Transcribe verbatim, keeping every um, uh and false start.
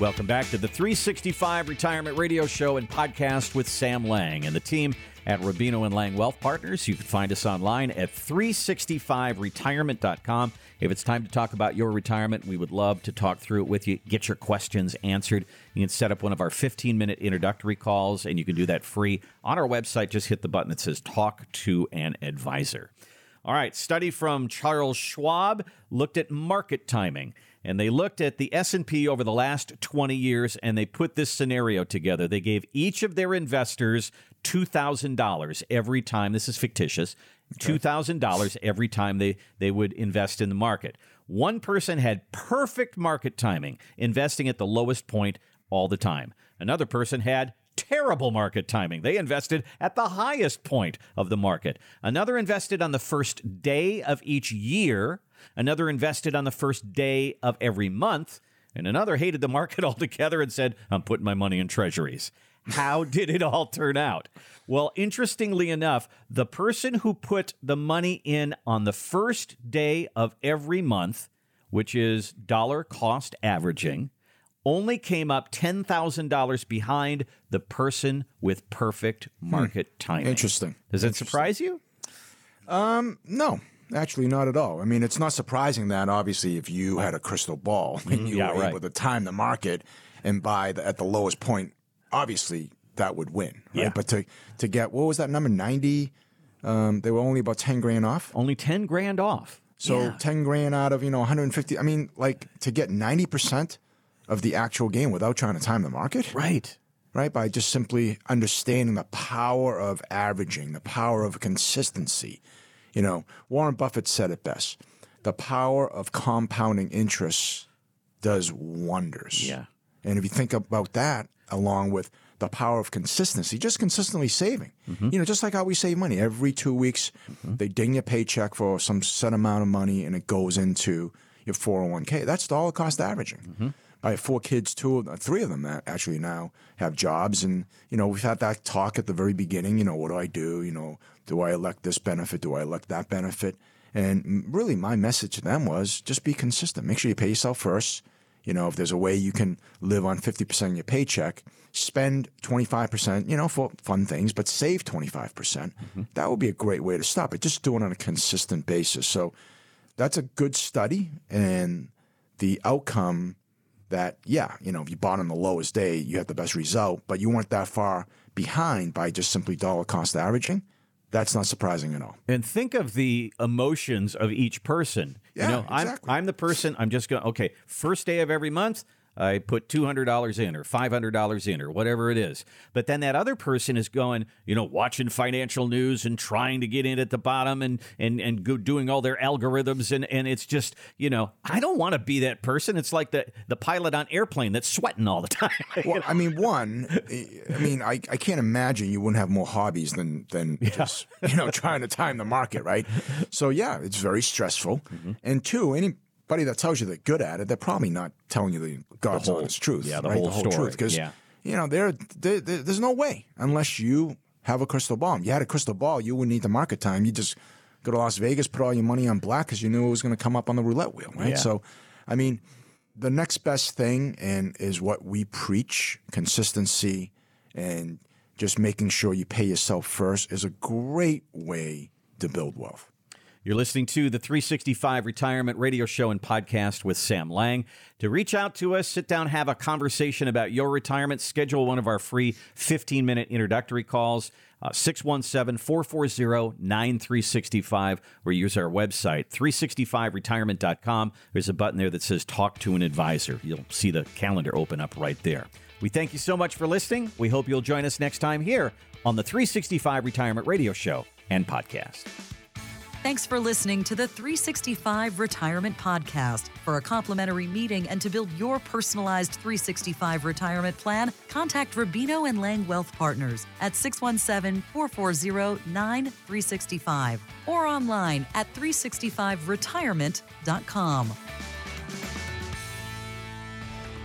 Welcome back to the three sixty-five Retirement Radio Show and Podcast with Sam Lang and the team at Rubino and Lang Wealth Partners. You can find us online at three sixty-five retirement dot com. If it's time to talk about your retirement, we would love to talk through it with you, get your questions answered. You can set up one of our fifteen-minute introductory calls, and you can do that free on our website. Just hit the button that says Talk to an Advisor. All right, study from Charles Schwab looked at market timing, and they looked at the S and P over the last twenty years, and they put this scenario together. They gave each of their investors two thousand dollars every time. This is fictitious. Okay. two thousand dollars every time they, they would invest in the market. One person had perfect market timing, investing at the lowest point all the time. Another person had terrible market timing. They invested at the highest point of the market. Another invested on the first day of each year. Another invested on the first day of every month. And another hated the market altogether and said, I'm putting my money in treasuries. How did it all turn out? Well, interestingly enough, the person who put the money in on the first day of every month, which is dollar cost averaging, only came up ten thousand dollars behind the person with perfect market hmm. timing. Interesting. Does that surprise you? Um, no, actually not at all. I mean, it's not surprising that, obviously, if you had a crystal ball and you yeah, were right. able to time the market and buy the, at the lowest point, obviously, that would win. Right? Yeah. But to, to get, what was that number, ninety? Um, they were only about ten grand off? Only ten grand off. So yeah. ten grand out of, you know, one hundred fifty. I mean, like, to get ninety percent of the actual game without trying to time the market. Right. Right. By just simply understanding the power of averaging, the power of consistency. You know, Warren Buffett said it best. The power of compounding interest does wonders. Yeah. And if you think about that, along with the power of consistency, just consistently saving. Mm-hmm. You know, just like how we save money. Every two weeks, mm-hmm. they ding your paycheck for some set amount of money, and it goes into your four oh one k. That's dollar cost averaging. Mm-hmm. I have four kids, two of them, three of them actually now have jobs. And, you know, we've had that talk at the very beginning, you know, what do I do? You know, do I elect this benefit? Do I elect that benefit? And really my message to them was just be consistent. Make sure you pay yourself first. You know, if there's a way you can live on fifty percent of your paycheck, spend twenty-five percent, you know, for fun things, but save twenty-five percent. Mm-hmm. That would be a great way to stop it. Just do it on a consistent basis. So that's a good study. And the outcome that, yeah, you know, if you bought on the lowest day, you had the best result, but you weren't that far behind by just simply dollar cost averaging. That's not surprising at all. And think of the emotions of each person. Yeah, you know, exactly. I'm, I'm the person, I'm just going to, okay, first day of every month, I put two hundred dollars in or five hundred dollars in or whatever it is. But then that other person is going, you know, watching financial news and trying to get in at the bottom and and and go doing all their algorithms. And, and it's just, you know, I don't want to be that person. It's like the, the pilot on airplane that's sweating all the time. Well, you know? I mean, one, I mean, I, I can't imagine you wouldn't have more hobbies than, than yeah. just, you know, trying to time the market, right? So, yeah, it's very stressful. Mm-hmm. And two, any Buddy that tells you they're good at it, they're probably not telling you the God's the whole, honest truth. Yeah, the, right? whole, the whole story. Truth. Because, yeah. you know, they're, they're, they're, there's no way unless you have a crystal ball. If you had a crystal ball, you wouldn't need the market time. You just go to Las Vegas, put all your money on black because you knew it was going to come up on the roulette wheel, right? Yeah. So, I mean, the next best thing and is what we preach, consistency, and just making sure you pay yourself first is a great way to build wealth. You're listening to the three sixty-five Retirement Radio Show and Podcast with Sam Lang. To reach out to us, sit down, have a conversation about your retirement, schedule one of our free fifteen-minute introductory calls, uh, six one seven, four four zero, nine three six five, or use our website, three sixty-five retirement dot com. There's a button there that says Talk to an Advisor. You'll see the calendar open up right there. We thank you so much for listening. We hope you'll join us next time here on the three sixty-five Retirement Radio Show and Podcast. Thanks for listening to the three sixty-five Retirement Podcast. For a complimentary meeting and to build your personalized three sixty-five retirement plan, contact Rubino and Lang Wealth Partners at six one seven, four four zero, nine three six five or online at three sixty-five retirement dot com.